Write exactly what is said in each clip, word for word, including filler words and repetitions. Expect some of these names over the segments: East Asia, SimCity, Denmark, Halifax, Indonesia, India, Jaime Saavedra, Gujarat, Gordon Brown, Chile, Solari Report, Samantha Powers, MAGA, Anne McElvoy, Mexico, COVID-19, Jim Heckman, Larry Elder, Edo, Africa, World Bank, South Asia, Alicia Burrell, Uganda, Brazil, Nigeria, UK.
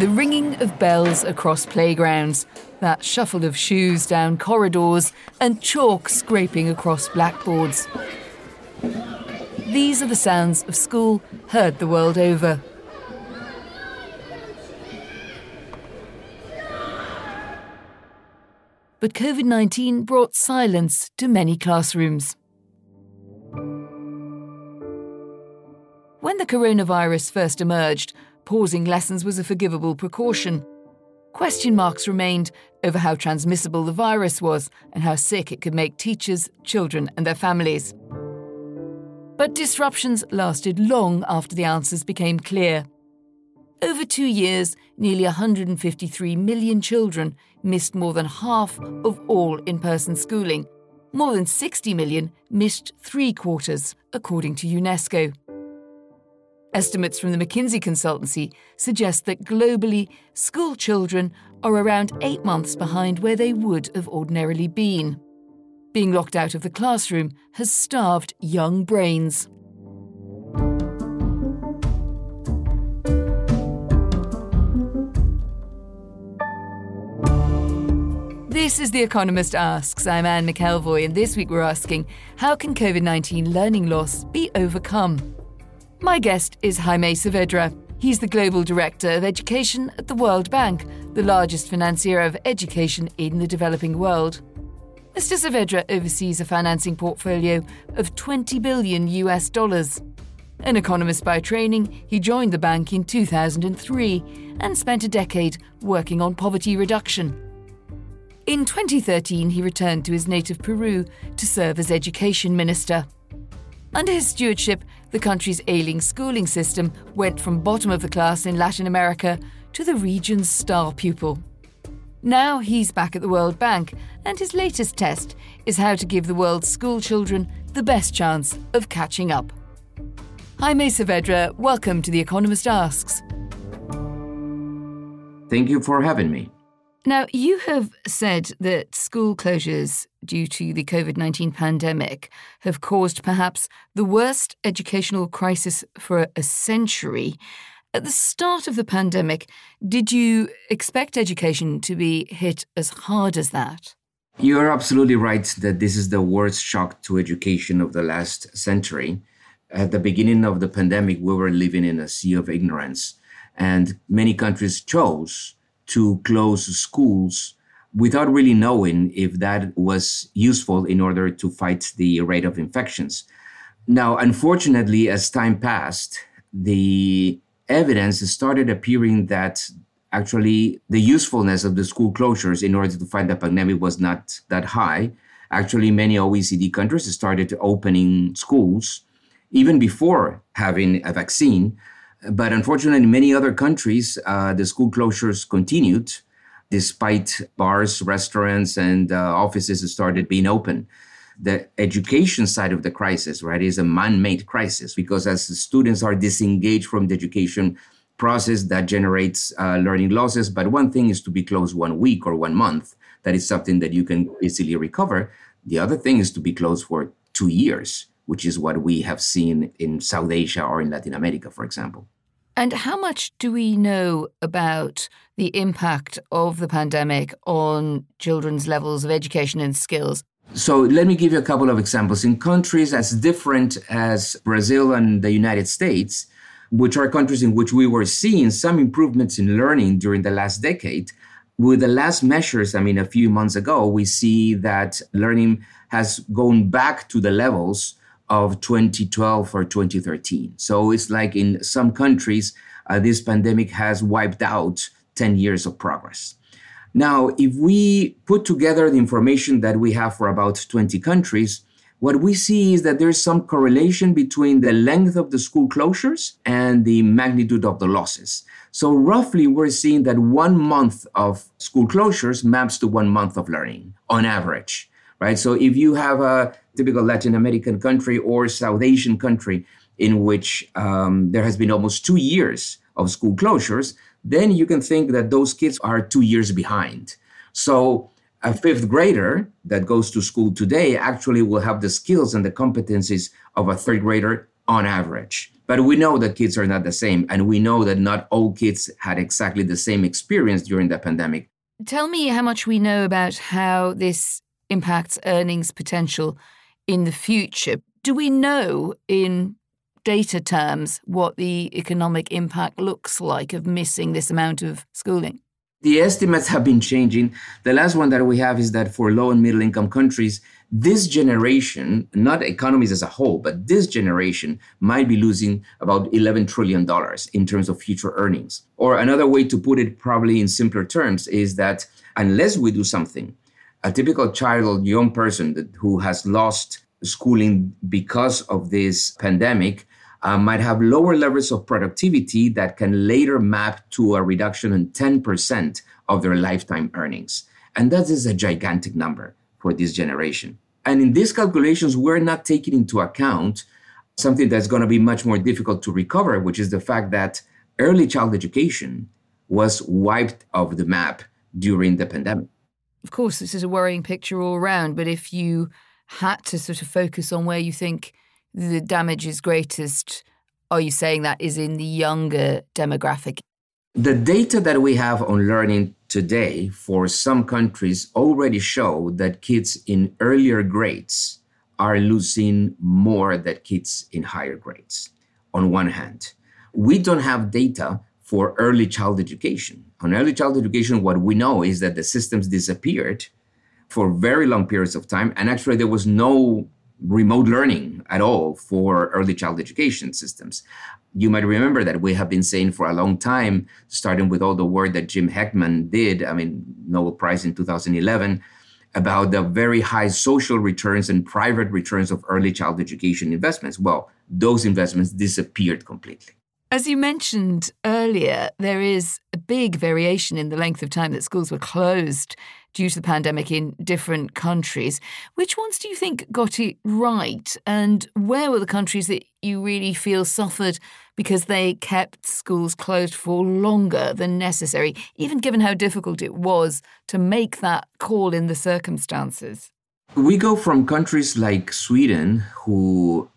The ringing of bells across playgrounds, that shuffle of shoes down corridors and chalk scraping across blackboards. These are the sounds of school heard the world over. But covid nineteen brought silence to many classrooms. When the coronavirus first emerged, pausing lessons was a forgivable precaution. Question marks remained over how transmissible the virus was and how sick it could make teachers, children and their families. But disruptions lasted long after the answers became clear. Over two years, nearly one hundred fifty-three million children missed more than half of all in-person schooling. More than sixty million missed three quarters, according to UNESCO. Estimates from the McKinsey consultancy suggest that globally, school children are around eight months behind where they would have ordinarily been. Being locked out of the classroom has starved young brains. This is The Economist Asks. I'm Anne McElvoy, and this week we're asking, how can covid nineteen learning loss be overcome? My guest is Jaime Saavedra. He's the Global Director of Education at the World Bank, the largest financier of education in the developing world. Mister Saavedra oversees a financing portfolio of twenty billion US dollars. An economist by training, he joined the bank in two thousand three and spent a decade working on poverty reduction. In twenty thirteen, he returned to his native Peru to serve as Education Minister. Under his stewardship, the country's ailing schooling system went from bottom of the class in Latin America to the region's star pupil. Now he's back at the World Bank, and his latest test is how to give the world's school children the best chance of catching up. Jaime Saavedra, welcome to The Economist Asks. Thank you for having me. Now, you have said that school closures due to the covid nineteen pandemic have caused perhaps the worst educational crisis for a century. At the start of the pandemic, did you expect education to be hit as hard as that? You're absolutely right that this is the worst shock to education of the last century. At the beginning of the pandemic, we were living in a sea of ignorance, and many countries chose to close schools without really knowing if that was useful in order to fight the rate of infections. Now, unfortunately, as time passed, the evidence started appearing that actually the usefulness of the school closures in order to fight the pandemic was not that high. Actually, many O E C D countries started opening schools even before having a vaccine. But unfortunately, in many other countries, uh, the school closures continued despite bars, restaurants, and uh, offices started being open. The education side of the crisis, right, is a man-made crisis because as the students are disengaged from the education process, that generates uh, learning losses. But one thing is to be closed one week or one month. That is something that you can easily recover. The other thing is to be closed for two years, which is what we have seen in South Asia or in Latin America, for example. And how much do we know about the impact of the pandemic on children's levels of education and skills? So let me give you a couple of examples. In countries as different as Brazil and the United States, which are countries in which we were seeing some improvements in learning during the last decade, with the last measures, I mean, a few months ago, we see that learning has gone back to the levels of twenty twelve or twenty thirteen. So it's like in some countries, uh, this pandemic has wiped out ten years of progress. Now, if we put together the information that we have for about twenty countries, what we see is that there's some correlation between the length of the school closures and the magnitude of the losses. So roughly, we're seeing that one month of school closures maps to one month of learning on average, right? So if you have a typical Latin American country or South Asian country in which um, there has been almost two years of school closures, then you can think that those kids are two years behind. So a fifth grader that goes to school today actually will have the skills and the competencies of a third grader on average. But we know that kids are not the same, and we know that not all kids had exactly the same experience during the pandemic. Tell me how much we know about how this impacts earnings potential in the future. Do we know in data terms what the economic impact looks like of missing this amount of schooling? The estimates have been changing. The last one that we have is that for low and middle income countries, this generation, not economies as a whole, but this generation might be losing about eleven trillion dollars in terms of future earnings. Or another way to put it, probably in simpler terms, is that unless we do something, a typical child or young person that, who has lost schooling because of this pandemic Uh, might have lower levels of productivity that can later map to a reduction in ten percent of their lifetime earnings. And that is a gigantic number for this generation. And in these calculations, we're not taking into account something that's going to be much more difficult to recover, which is the fact that early child education was wiped off the map during the pandemic. Of course, this is a worrying picture all around, but if you had to sort of focus on where you think the damage is greatest, are you saying that is in the younger demographic? The data that we have on learning today for some countries already show that kids in earlier grades are losing more than kids in higher grades. On one hand, we don't have data for early child education. On early child education, what we know is that the systems disappeared for very long periods of time, and actually there was no remote learning at all for early child education systems. You might remember that we have been saying for a long time, starting with all the work that Jim Heckman did, I mean, Nobel Prize in two thousand eleven, about the very high social returns and private returns of early child education investments. Well, those investments disappeared completely. As you mentioned earlier, there is a big variation in the length of time that schools were closed due to the pandemic in different countries. Which ones do you think got it right? And where were the countries that you really feel suffered because they kept schools closed for longer than necessary, even given how difficult it was to make that call in the circumstances? We go from countries like Sweden, who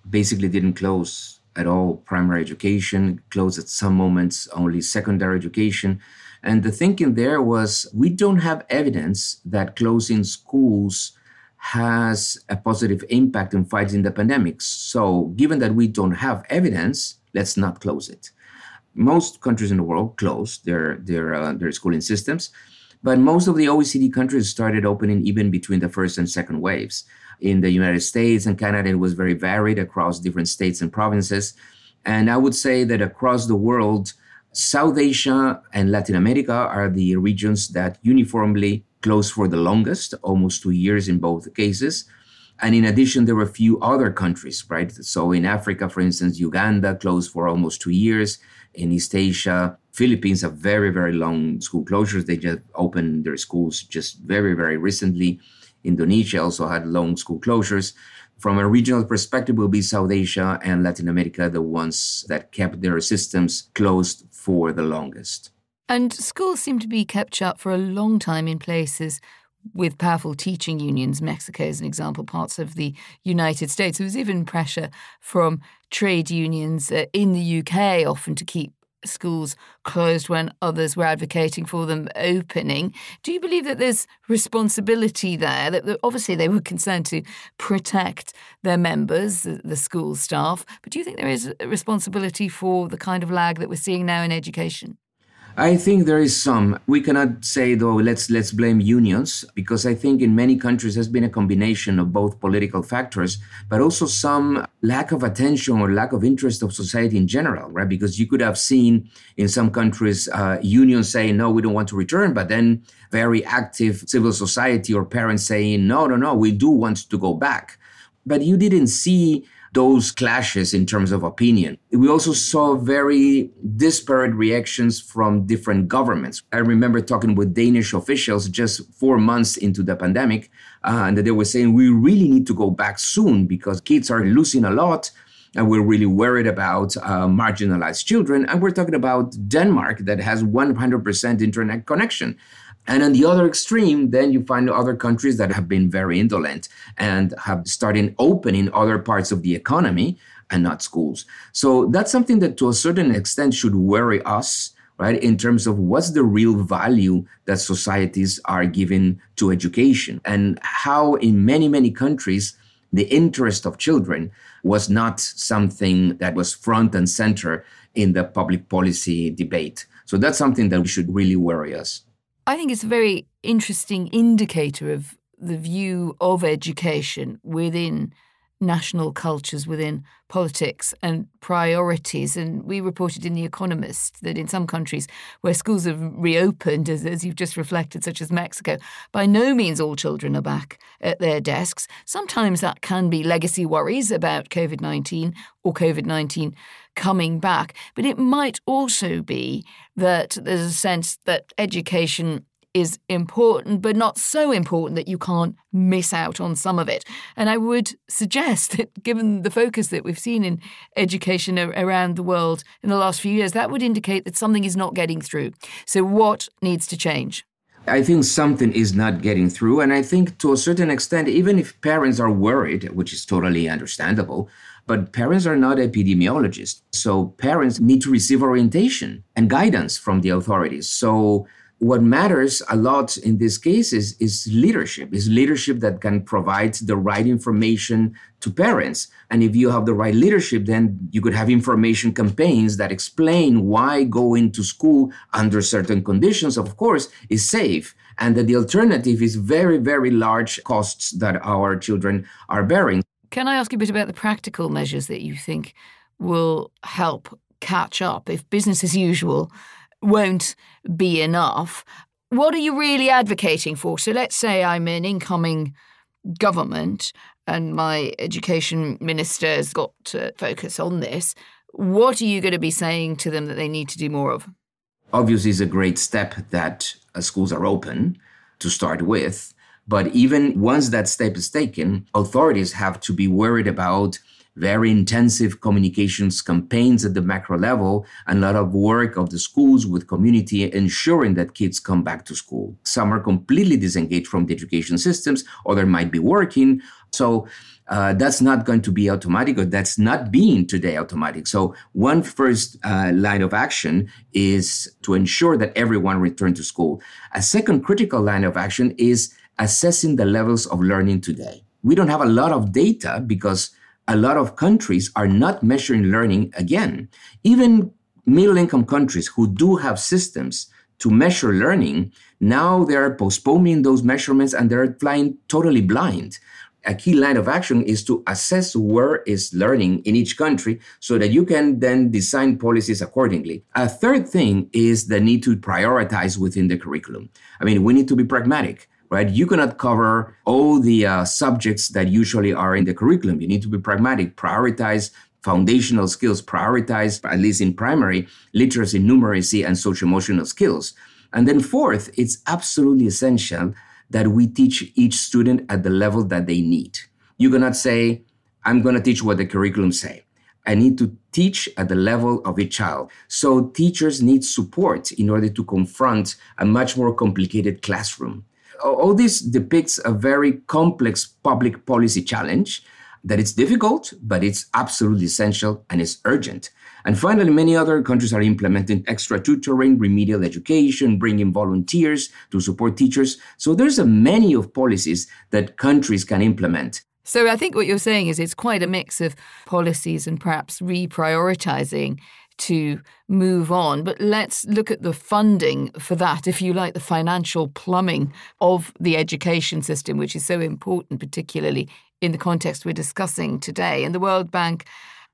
basically didn't close at all primary education, closed at some moments only secondary education. And the thinking there was, we don't have evidence that closing schools has a positive impact in fighting the pandemics. So given that we don't have evidence, let's not close it. Most countries in the world closed their, their, uh, their schooling systems, but most of the O E C D countries started opening even between the first and second waves. In the United States and Canada, it was very varied across different states and provinces. And I would say that across the world, South Asia and Latin America are the regions that uniformly closed for the longest, almost two years in both cases. And in addition, there were a few other countries, right? So in Africa, for instance, Uganda closed for almost two years. In East Asia, Philippines have very, very long school closures. They just opened their schools just very, very recently. Indonesia also had long school closures. From a regional perspective, will be South Asia and Latin America, the ones that kept their systems closed for the longest. And schools seem to be kept shut for a long time in places with powerful teaching unions. Mexico is an example, parts of the United States. There was even pressure from trade unions in the U K often to keep schools closed when others were advocating for them opening. Do you believe that there's responsibility there? That obviously they were concerned to protect their members, the school staff, but do you think there is a responsibility for the kind of lag that we're seeing now in education? I think there is some. We cannot say, though, let's let's blame unions, because I think in many countries there's been a combination of both political factors, but also some lack of attention or lack of interest of society in general, right? Because you could have seen in some countries uh, unions saying, no, we don't want to return, but then very active civil society or parents saying, no, no, no, we do want to go back. But you didn't see those clashes in terms of opinion. We also saw very disparate reactions from different governments. I remember talking with Danish officials just four months into the pandemic, uh, and they were saying, we really need to go back soon because kids are losing a lot, and we're really worried about uh, marginalized children. And we're talking about Denmark that has one hundred percent internet connection. And on the other extreme, then you find other countries that have been very indolent and have started opening other parts of the economy and not schools. So that's something that to a certain extent should worry us, right, in terms of what's the real value that societies are giving to education and how in many, many countries, the interest of children was not something that was front and center in the public policy debate. So that's something that should really worry us. I think it's a very interesting indicator of the view of education within national cultures, within politics and priorities. And we reported in The Economist that in some countries where schools have reopened, as, as you've just reflected, such as Mexico, by no means all children are back at their desks. Sometimes that can be legacy worries about COVID nineteen or COVID nineteen coming back. But it might also be that there's a sense that education is important, but not so important that you can't miss out on some of it. And I would suggest that given the focus that we've seen in education around the world in the last few years, that would indicate that something is not getting through. So what needs to change? I think something is not getting through. And I think to a certain extent, even if parents are worried, which is totally understandable, but parents are not epidemiologists. So parents need to receive orientation and guidance from the authorities. So what matters a lot in these cases is leadership, is leadership that can provide the right information to parents. And if you have the right leadership, then you could have information campaigns that explain why going to school under certain conditions, of course, is safe, and that the alternative is very, very large costs that our children are bearing. Can I ask you a bit about the practical measures that you think will help catch up if business as usual won't be enough? What are you really advocating for? So let's say I'm an incoming government and my education minister's got to focus on this. What are you going to be saying to them that they need to do more of? Obviously, it's a great step that uh, schools are open to start with. But even once that step is taken, authorities have to be worried about very intensive communications campaigns at the macro level, and a lot of work of the schools with community ensuring that kids come back to school. Some are completely disengaged from the education systems, others might be working. So uh, that's not going to be automatic, or that's not being today automatic. So one first uh, line of action is to ensure that everyone returns to school. A second critical line of action is assessing the levels of learning today. We don't have a lot of data because a lot of countries are not measuring learning again. Even middle-income countries who do have systems to measure learning, now they're postponing those measurements and they're flying totally blind. A key line of action is to assess where is learning in each country so that you can then design policies accordingly. A third thing is the need to prioritize within the curriculum. I mean, we need to be pragmatic. Right? You cannot cover all the uh, subjects that usually are in the curriculum. You need to be pragmatic, prioritize foundational skills, prioritize, at least in primary, literacy, numeracy, and socio-emotional skills. And then fourth, it's absolutely essential that we teach each student at the level that they need. You cannot say, I'm going to teach what the curriculum say. I need to teach at the level of a child. So teachers need support in order to confront a much more complicated classroom. All this depicts a very complex public policy challenge that it's difficult, but it's absolutely essential and it's urgent. And finally, many other countries are implementing extra tutoring, remedial education, bringing volunteers to support teachers. So there's a many of policies that countries can implement. So I think what you're saying is it's quite a mix of policies and perhaps reprioritizing to move on. But let's look at the funding for that, if you like, the financial plumbing of the education system, which is so important, particularly in the context we're discussing today. And the World Bank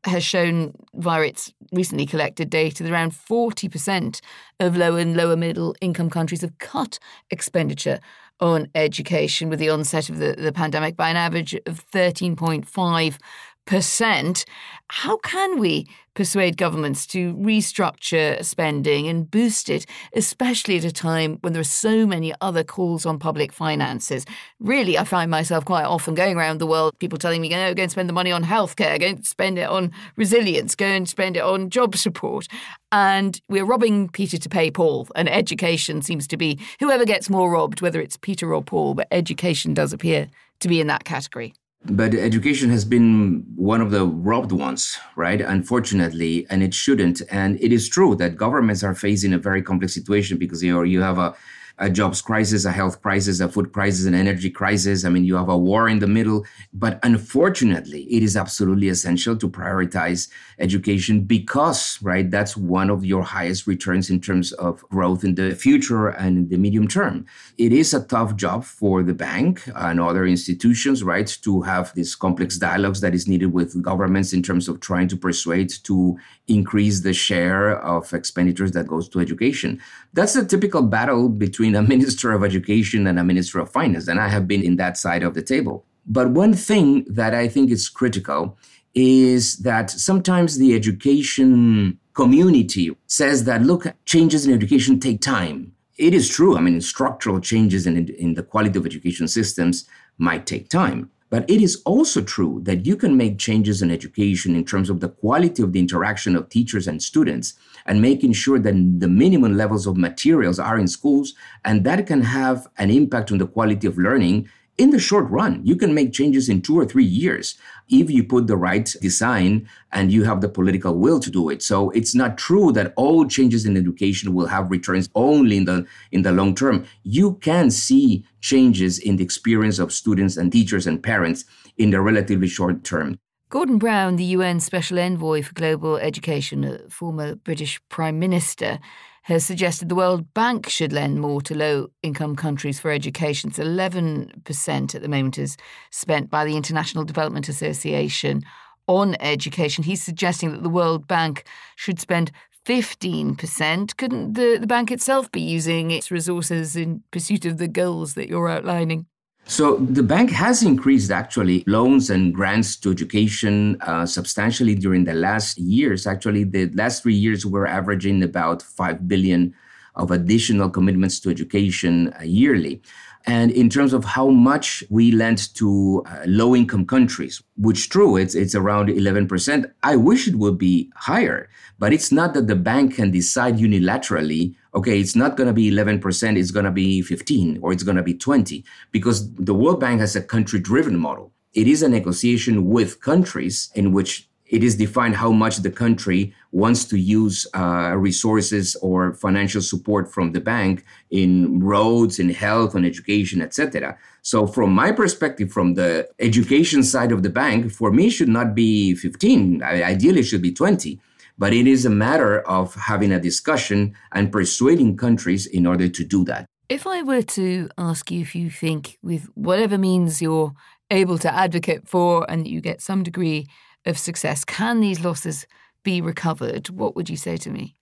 has shown via its recently collected data that around forty percent of low and lower middle income countries have cut expenditure on education with the onset of the, the pandemic by an average of thirteen point five percent. How can we persuade governments to restructure spending and boost it, especially at a time when there are so many other calls on public finances? Really, I find myself quite often going around the world, people telling me, oh, go and spend the money on healthcare, go and spend it on resilience, go and spend it on job support. And we're robbing Peter to pay Paul, and education seems to be whoever gets more robbed, whether it's Peter or Paul, but education does appear to be in that category. But education has been one of the robbed ones, right? Unfortunately, and it shouldn't. And it is true that governments are facing a very complex situation because you you have a, a jobs crisis, a health crisis, a food crisis, an energy crisis. I mean, you have a war in the middle. But unfortunately, it is absolutely essential to prioritize education because, right, that's one of your highest returns in terms of growth in the future and in the medium term. It is a tough job for the bank and other institutions, right, to have these complex dialogues that is needed with governments in terms of trying to persuade to increase the share of expenditures that goes to education. That's the typical battle between a Minister of Education and a Minister of Finance, and I have been in that side of the table. But one thing that I think is critical is that sometimes the education community says that, look, changes in education take time. It is true. I mean, structural changes in, in the quality of education systems might take time. But it is also true that you can make changes in education in terms of the quality of the interaction of teachers and students and making sure that the minimum levels of materials are in schools, and that can have an impact on the quality of learning in the short run. You can make changes in two or three years if you put the right design and you have the political will to do it. So it's not true that all changes in education will have returns only in the in the long term. You can see changes in the experience of students and teachers and parents in the relatively short term. Gordon Brown, the U N Special Envoy for Global Education, a former British Prime Minister, has suggested the World Bank should lend more to low-income countries for education. It's eleven percent at the moment is spent by the International Development Association on education. He's suggesting that the World Bank should spend fifteen percent. Couldn't the, the bank itself be using its resources in pursuit of the goals that you're outlining? So the bank has increased, actually, loans and grants to education uh, substantially during the last years. Actually, the last three years, we're averaging about five billion dollars of additional commitments to education yearly. And in terms of how much we lend to uh, low-income countries, which true, it's it's around eleven percent. I wish it would be higher, but it's not that the bank can decide unilaterally, okay, it's not going to be eleven percent, it's going to be fifteen or it's going to be twenty, because the World Bank has a country-driven model. It is a negotiation with countries in which it is defined how much the country wants to use uh, resources or financial support from the bank in roads, in health, on education, et cetera. So from my perspective, from the education side of the bank, for me, it should not be fifteen. I, ideally, it should be twenty. But it is a matter of having a discussion and persuading countries in order to do that. If I were to ask you if you think, with whatever means you're able to advocate for and you get some degree of success, can these losses be recovered? What would you say to me?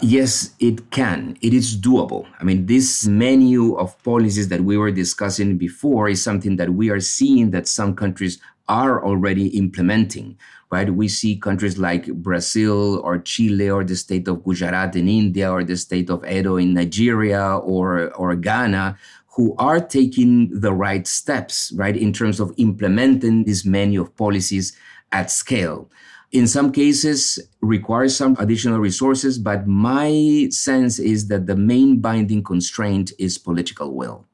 Yes, it can. It is doable. I mean, this menu of policies that we were discussing before is something that we are seeing that some countries are already implementing, right? We see countries like Brazil or Chile or the state of Gujarat in India or the state of Edo in Nigeria or, or Ghana, who are taking the right steps, right, in terms of implementing this menu of policies at scale. In some cases, requires some additional resources, but my sense is that the main binding constraint is political will,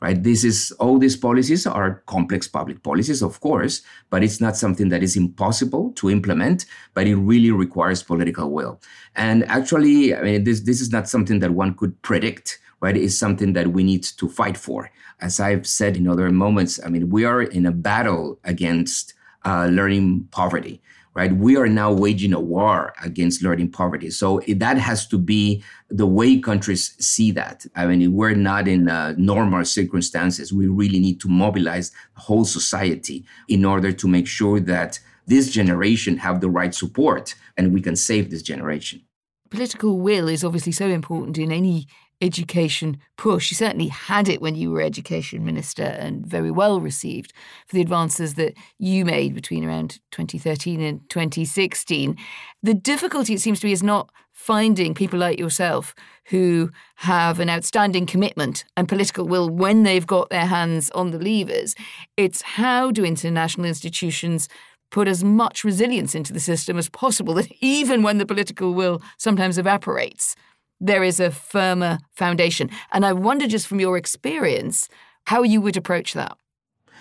right? This is, all these policies are complex public policies, of course, but it's not something that is impossible to implement, but it really requires political will. And actually, I mean, this, this is not something that one could predict, right? It's something that we need to fight for. As I've said in other moments, I mean, we are in a battle against Uh, learning poverty, right? We are now waging a war against learning poverty. So that has to be the way countries see that. I mean, if we're not in uh, normal circumstances, we really need to mobilize the whole society in order to make sure that this generation have the right support and we can save this generation. Political will is obviously so important in any education push. You certainly had it when you were education minister, and very well received for the advances that you made between around twenty thirteen and twenty sixteen. The difficulty, it seems to me, is not finding people like yourself who have an outstanding commitment and political will when they've got their hands on the levers. It's how do international institutions put as much resilience into the system as possible, that even when the political will sometimes evaporates, there is a firmer foundation. And I wonder, just from your experience, how you would approach that.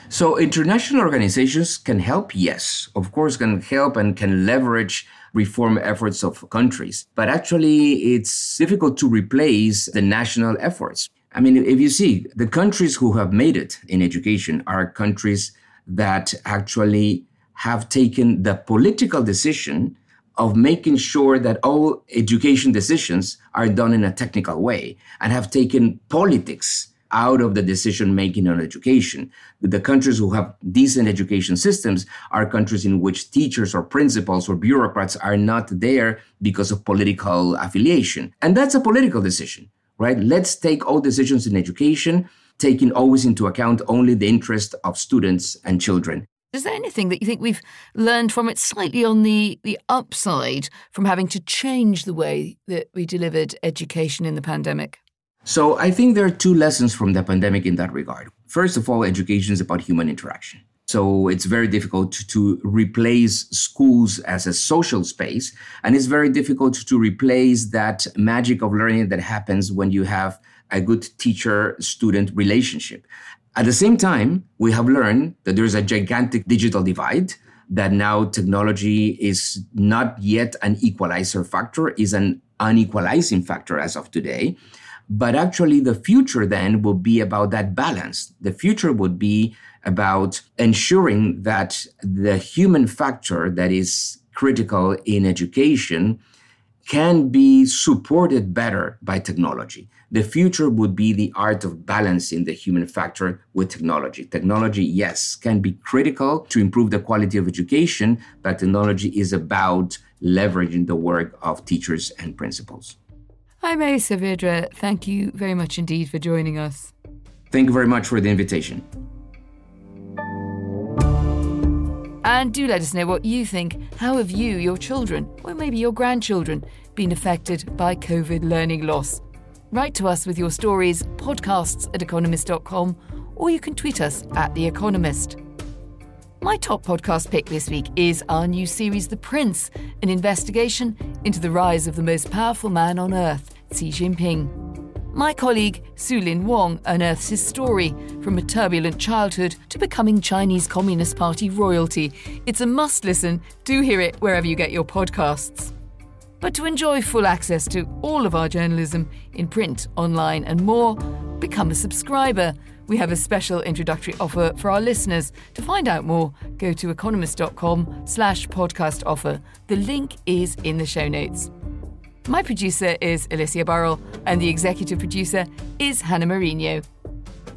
So international organizations can help, yes, of course, can help and can leverage reform efforts of countries. But actually, it's difficult to replace the national efforts. I mean, if you see, the countries who have made it in education are countries that actually have taken the political decision of making sure that all education decisions are done in a technical way, and have taken politics out of the decision-making on education. The countries who have decent education systems are countries in which teachers or principals or bureaucrats are not there because of political affiliation. And that's a political decision, right? Let's take all decisions in education, taking always into account only the interest of students and children. Is there anything that you think we've learned from it slightly on the, the upside from having to change the way that we delivered education in the pandemic? So I think there are two lessons from the pandemic in that regard. First of all, education is about human interaction. So it's very difficult to, to replace schools as a social space. And it's very difficult to replace that magic of learning that happens when you have a good teacher-student relationship. At the same time, we have learned that there's a gigantic digital divide, that now technology is not yet an equalizer factor, is an unequalizing factor as of today. But actually, the future then will be about that balance. The future would be about ensuring that the human factor that is critical in education can be supported better by technology. The future would be the art of balancing the human factor with technology. Technology, yes, can be critical to improve the quality of education, but technology is about leveraging the work of teachers and principals. Jaime Saavedra, thank you very much indeed for joining us. Thank you very much for the invitation. And do let us know what you think. How have you, your children, or maybe your grandchildren, been affected by COVID learning loss? Write to us with your stories, podcasts at economist dot com, or you can tweet us at The Economist. My top podcast pick this week is our new series, The Prince, an investigation into the rise of the most powerful man on earth, Xi Jinping. My colleague, Sulin Wong, unearths his story from a turbulent childhood to becoming Chinese Communist Party royalty. It's a must listen. Do hear it wherever you get your podcasts. But to enjoy full access to all of our journalism in print, online and more, become a subscriber. We have a special introductory offer for our listeners. To find out more, go to economist dot com slash podcast offer. The link is in the show notes. My producer is Alicia Burrell, and the executive producer is Hannah Marino.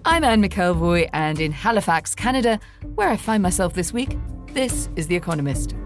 I'm Anne McElvoy, and in Halifax, Canada, where I find myself this week, this is The Economist.